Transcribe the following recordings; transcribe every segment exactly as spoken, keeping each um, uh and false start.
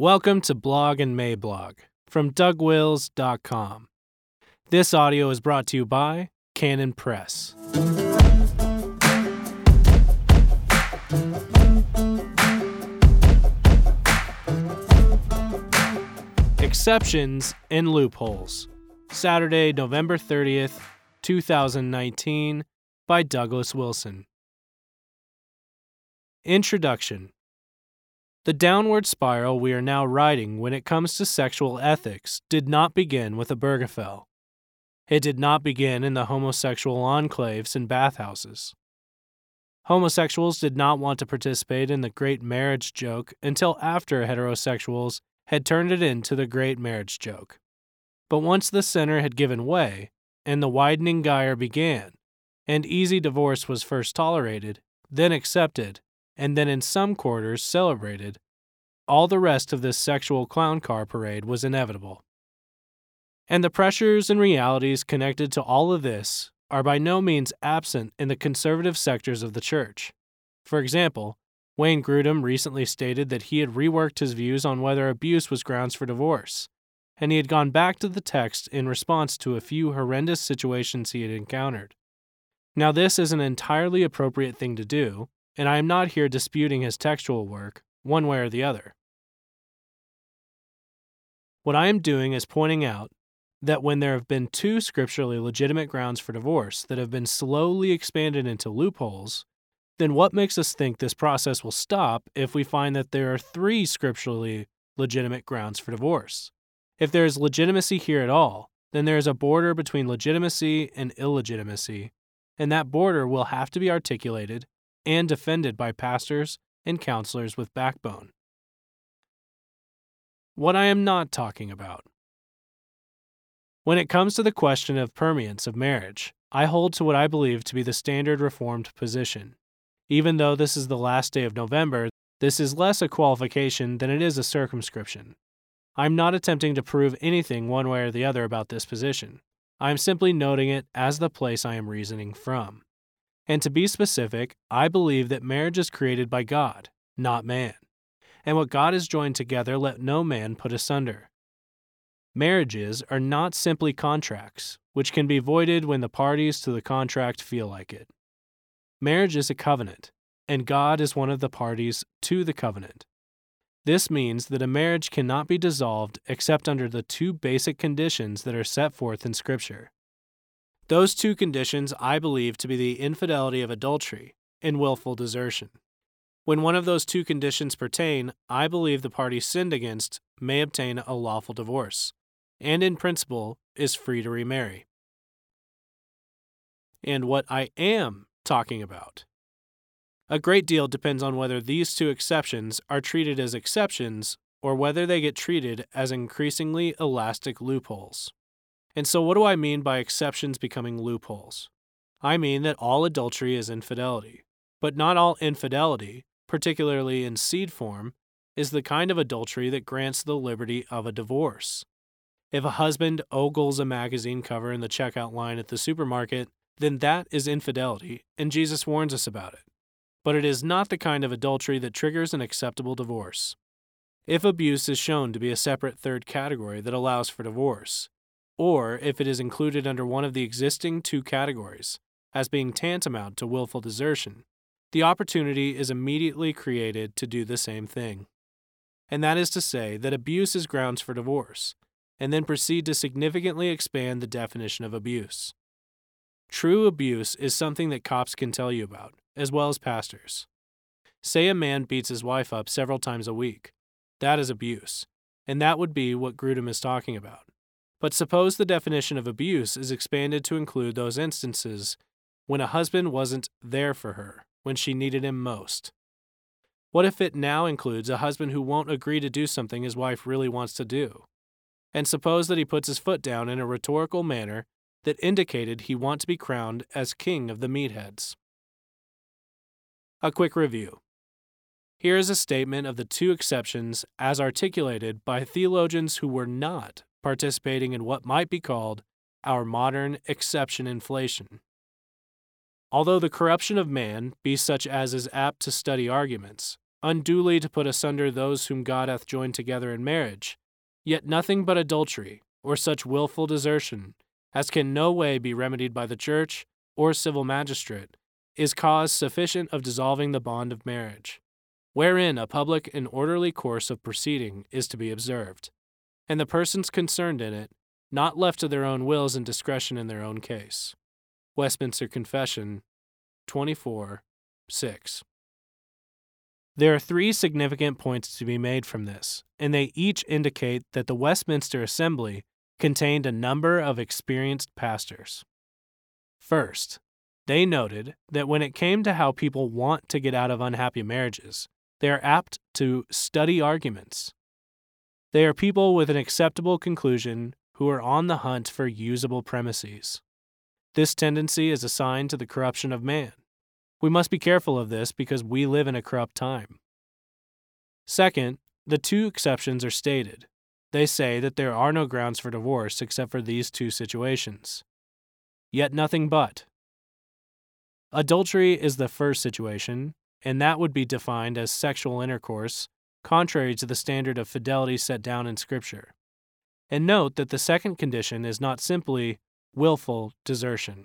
Welcome to Blog and Mayblog from Doug Wills dot com. This audio is brought to you by Canon Press. Exceptions and Loopholes. Saturday, November thirtieth, two thousand nineteen, by Douglas Wilson. Introduction. The downward spiral we are now riding when it comes to sexual ethics did not begin with Obergefell. It did not begin in the homosexual enclaves and bathhouses. Homosexuals did not want to participate in the great marriage joke until after heterosexuals had turned it into the great marriage joke. But once the center had given way, and the widening gyre began, and easy divorce was first tolerated, then accepted, and then in some quarters celebrated, all the rest of this sexual clown car parade was inevitable. And the pressures and realities connected to all of this are by no means absent in the conservative sectors of the church. For example, Wayne Grudem recently stated that he had reworked his views on whether abuse was grounds for divorce, and he had gone back to the text in response to a few horrendous situations he had encountered. Now, this is an entirely appropriate thing to do, and I am not here disputing his textual work, one way or the other. What I am doing is pointing out that when there have been two scripturally legitimate grounds for divorce that have been slowly expanded into loopholes, then what makes us think this process will stop if we find that there are three scripturally legitimate grounds for divorce? If there is legitimacy here at all, then there is a border between legitimacy and illegitimacy, and that border will have to be articulated and defended by pastors and counselors with backbone. What I am not talking about. When it comes to the question of permanence of marriage, I hold to what I believe to be the standard Reformed position. Even though this is the last day of November, this is less a qualification than it is a circumscription. I'm not attempting to prove anything one way or the other about this position. I am simply noting it as the place I am reasoning from. And to be specific, I believe that marriage is created by God, not man. And what God has joined together, let no man put asunder. Marriages are not simply contracts, which can be voided when the parties to the contract feel like it. Marriage is a covenant, and God is one of the parties to the covenant. This means that a marriage cannot be dissolved except under the two basic conditions that are set forth in Scripture. Those two conditions I believe to be the infidelity of adultery and willful desertion. When one of those two conditions pertain, I believe the party sinned against may obtain a lawful divorce, and in principle is free to remarry. And what I am talking about. A great deal depends on whether these two exceptions are treated as exceptions or whether they get treated as increasingly elastic loopholes. And so what do I mean by exceptions becoming loopholes? I mean that all adultery is infidelity, but not all infidelity, particularly in seed form, is the kind of adultery that grants the liberty of a divorce. If a husband ogles a magazine cover in the checkout line at the supermarket, then that is infidelity, and Jesus warns us about it. But it is not the kind of adultery that triggers an acceptable divorce. If abuse is shown to be a separate third category that allows for divorce, or if it is included under one of the existing two categories, as being tantamount to willful desertion, the opportunity is immediately created to do the same thing. And that is to say that abuse is grounds for divorce, and then proceed to significantly expand the definition of abuse. True abuse is something that cops can tell you about, as well as pastors. Say a man beats his wife up several times a week. That is abuse, and that would be what Grudem is talking about. But suppose the definition of abuse is expanded to include those instances when a husband wasn't there for her, when she needed him most. What if it now includes a husband who won't agree to do something his wife really wants to do? And suppose that he puts his foot down in a rhetorical manner that indicated he wanted to be crowned as king of the meatheads. A quick review. Here is a statement of the two exceptions as articulated by theologians who were not participating in what might be called our modern exception inflation. Although the corruption of man be such as is apt to study arguments, unduly to put asunder those whom God hath joined together in marriage. Yet nothing but adultery, or such willful desertion, as can no way be remedied by the church or civil magistrate, is cause sufficient of dissolving the bond of marriage, wherein a public and orderly course of proceeding is to be observed, and the persons concerned in it not left to their own wills and discretion in their own case. Westminster Confession twenty-four six. There are three significant points to be made from this, and they each indicate that the Westminster Assembly contained a number of experienced pastors. First, they noted that when it came to how people want to get out of unhappy marriages, they are apt to study arguments. They are people with an acceptable conclusion who are on the hunt for usable premises. This tendency is a sign to the corruption of man. We must be careful of this because we live in a corrupt time. Second, the two exceptions are stated. They say that there are no grounds for divorce except for these two situations. Yet nothing but. Adultery is the first situation, and that would be defined as sexual intercourse, contrary to the standard of fidelity set down in Scripture. And note that the second condition is not simply willful desertion.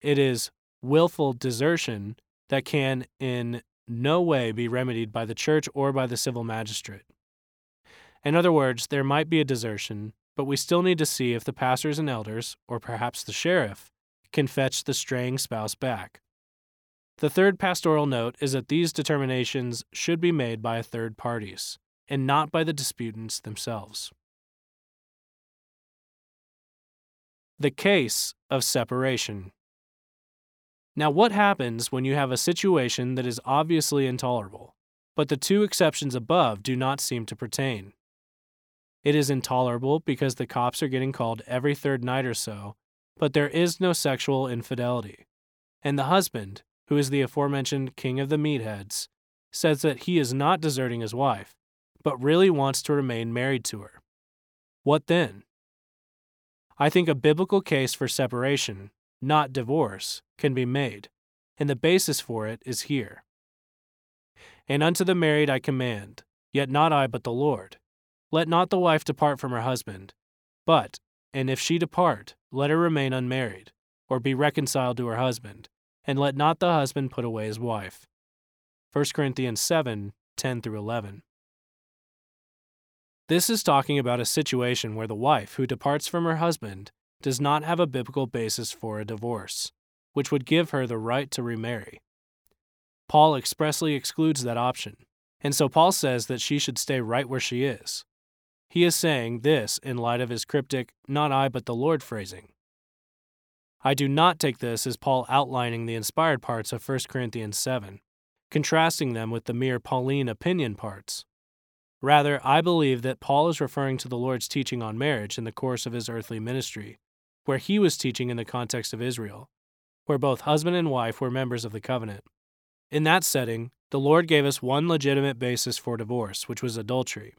It is willful desertion that can in no way be remedied by the church or by the civil magistrate. In other words, there might be a desertion, but we still need to see if the pastors and elders, or perhaps the sheriff, can fetch the straying spouse back. The third pastoral note is that these determinations should be made by third parties, and not by the disputants themselves. The case of separation. Now, what happens when you have a situation that is obviously intolerable, but the two exceptions above do not seem to pertain? It is intolerable because the cops are getting called every third night or so, but there is no sexual infidelity. And the husband, who is the aforementioned king of the meatheads, says that he is not deserting his wife, but really wants to remain married to her. What then? I think a biblical case for separation, not divorce, can be made, and the basis for it is here. And unto the married I command, yet not I but the Lord. Let not the wife depart from her husband, but, and if she depart, let her remain unmarried, or be reconciled to her husband, and let not the husband put away his wife. First Corinthians seven ten through eleven. This is talking about a situation where the wife who departs from her husband does not have a biblical basis for a divorce, which would give her the right to remarry. Paul expressly excludes that option, and so Paul says that she should stay right where she is. He is saying this in light of his cryptic, not I but the Lord phrasing. I do not take this as Paul outlining the inspired parts of First Corinthians seven, contrasting them with the mere Pauline opinion parts. Rather, I believe that Paul is referring to the Lord's teaching on marriage in the course of his earthly ministry, where he was teaching in the context of Israel, where both husband and wife were members of the covenant. In that setting, the Lord gave us one legitimate basis for divorce, which was adultery.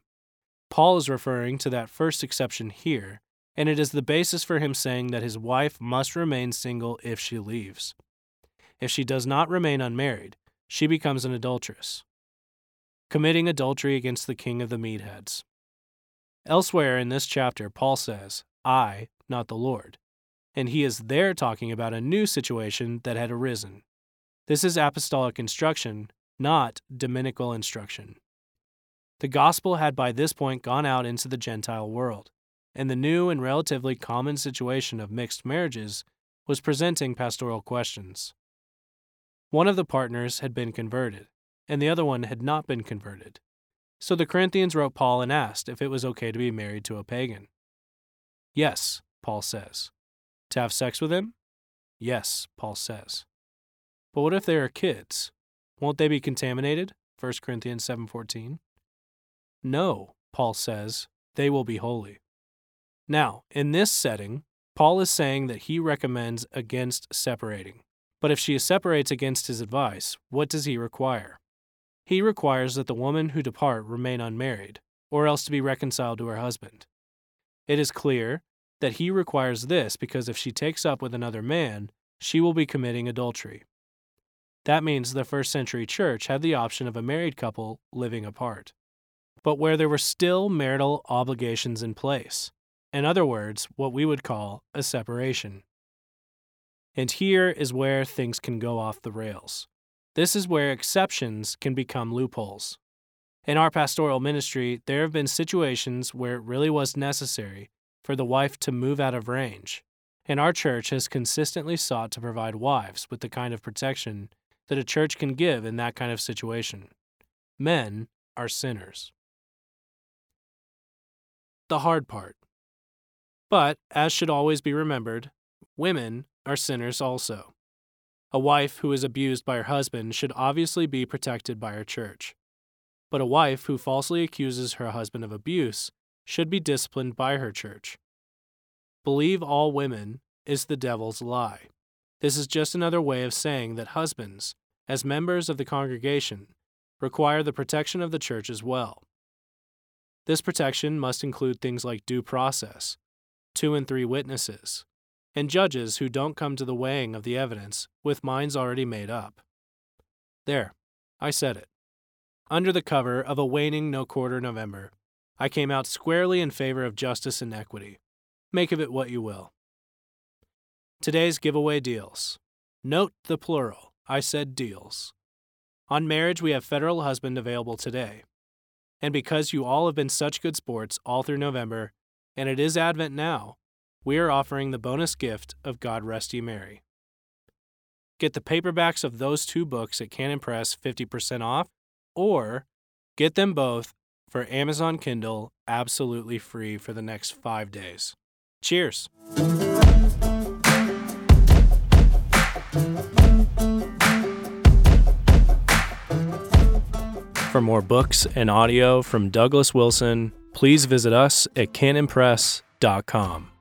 Paul is referring to that first exception here, and it is the basis for him saying that his wife must remain single if she leaves. If she does not remain unmarried, she becomes an adulteress, committing adultery against the king of the meatheads. Elsewhere in this chapter, Paul says, I, not the Lord, and he is there talking about a new situation that had arisen. This is apostolic instruction, not dominical instruction. The gospel had by this point gone out into the Gentile world, and the new and relatively common situation of mixed marriages was presenting pastoral questions. One of the partners had been converted, and the other one had not been converted. So the Corinthians wrote Paul and asked if it was okay to be married to a pagan. Yes, Paul says. To have sex with him? Yes, Paul says. But what if there are kids? Won't they be contaminated? First Corinthians seven fourteen. No, Paul says, they will be holy. Now, in this setting, Paul is saying that he recommends against separating. But if she separates against his advice, what does he require? He requires that the woman who depart remain unmarried, or else to be reconciled to her husband. It is clear that he requires this because if she takes up with another man, she will be committing adultery. That means the first century church had the option of a married couple living apart, but where there were still marital obligations in place. In other words, what we would call a separation. And here is where things can go off the rails. This is where exceptions can become loopholes. In our pastoral ministry, there have been situations where it really was necessary for the wife to move out of range, and our church has consistently sought to provide wives with the kind of protection that a church can give in that kind of situation. Men are sinners. The hard part. But, as should always be remembered, women are sinners also. A wife who is abused by her husband should obviously be protected by her church. But a wife who falsely accuses her husband of abuse should be disciplined by her church. Believe all women is the devil's lie. This is just another way of saying that husbands, as members of the congregation, require the protection of the church as well. This protection must include things like due process, two and three witnesses, and judges who don't come to the weighing of the evidence with minds already made up. There, I said it. Under the cover of a waning No Quarter November, I came out squarely in favor of justice and equity. Make of it what you will. Today's giveaway deals. Note the plural. I said deals. On marriage, we have Federal Husband available today. And because you all have been such good sports all through November, and it is Advent now, we are offering the bonus gift of God Rest Ye Merry. Get the paperbacks of those two books at Canon Press fifty percent off, or get them both for Amazon Kindle absolutely free for the next five days. Cheers! For more books and audio from Douglas Wilson, please visit us at canon press dot com.